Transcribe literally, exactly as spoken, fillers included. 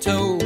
toe.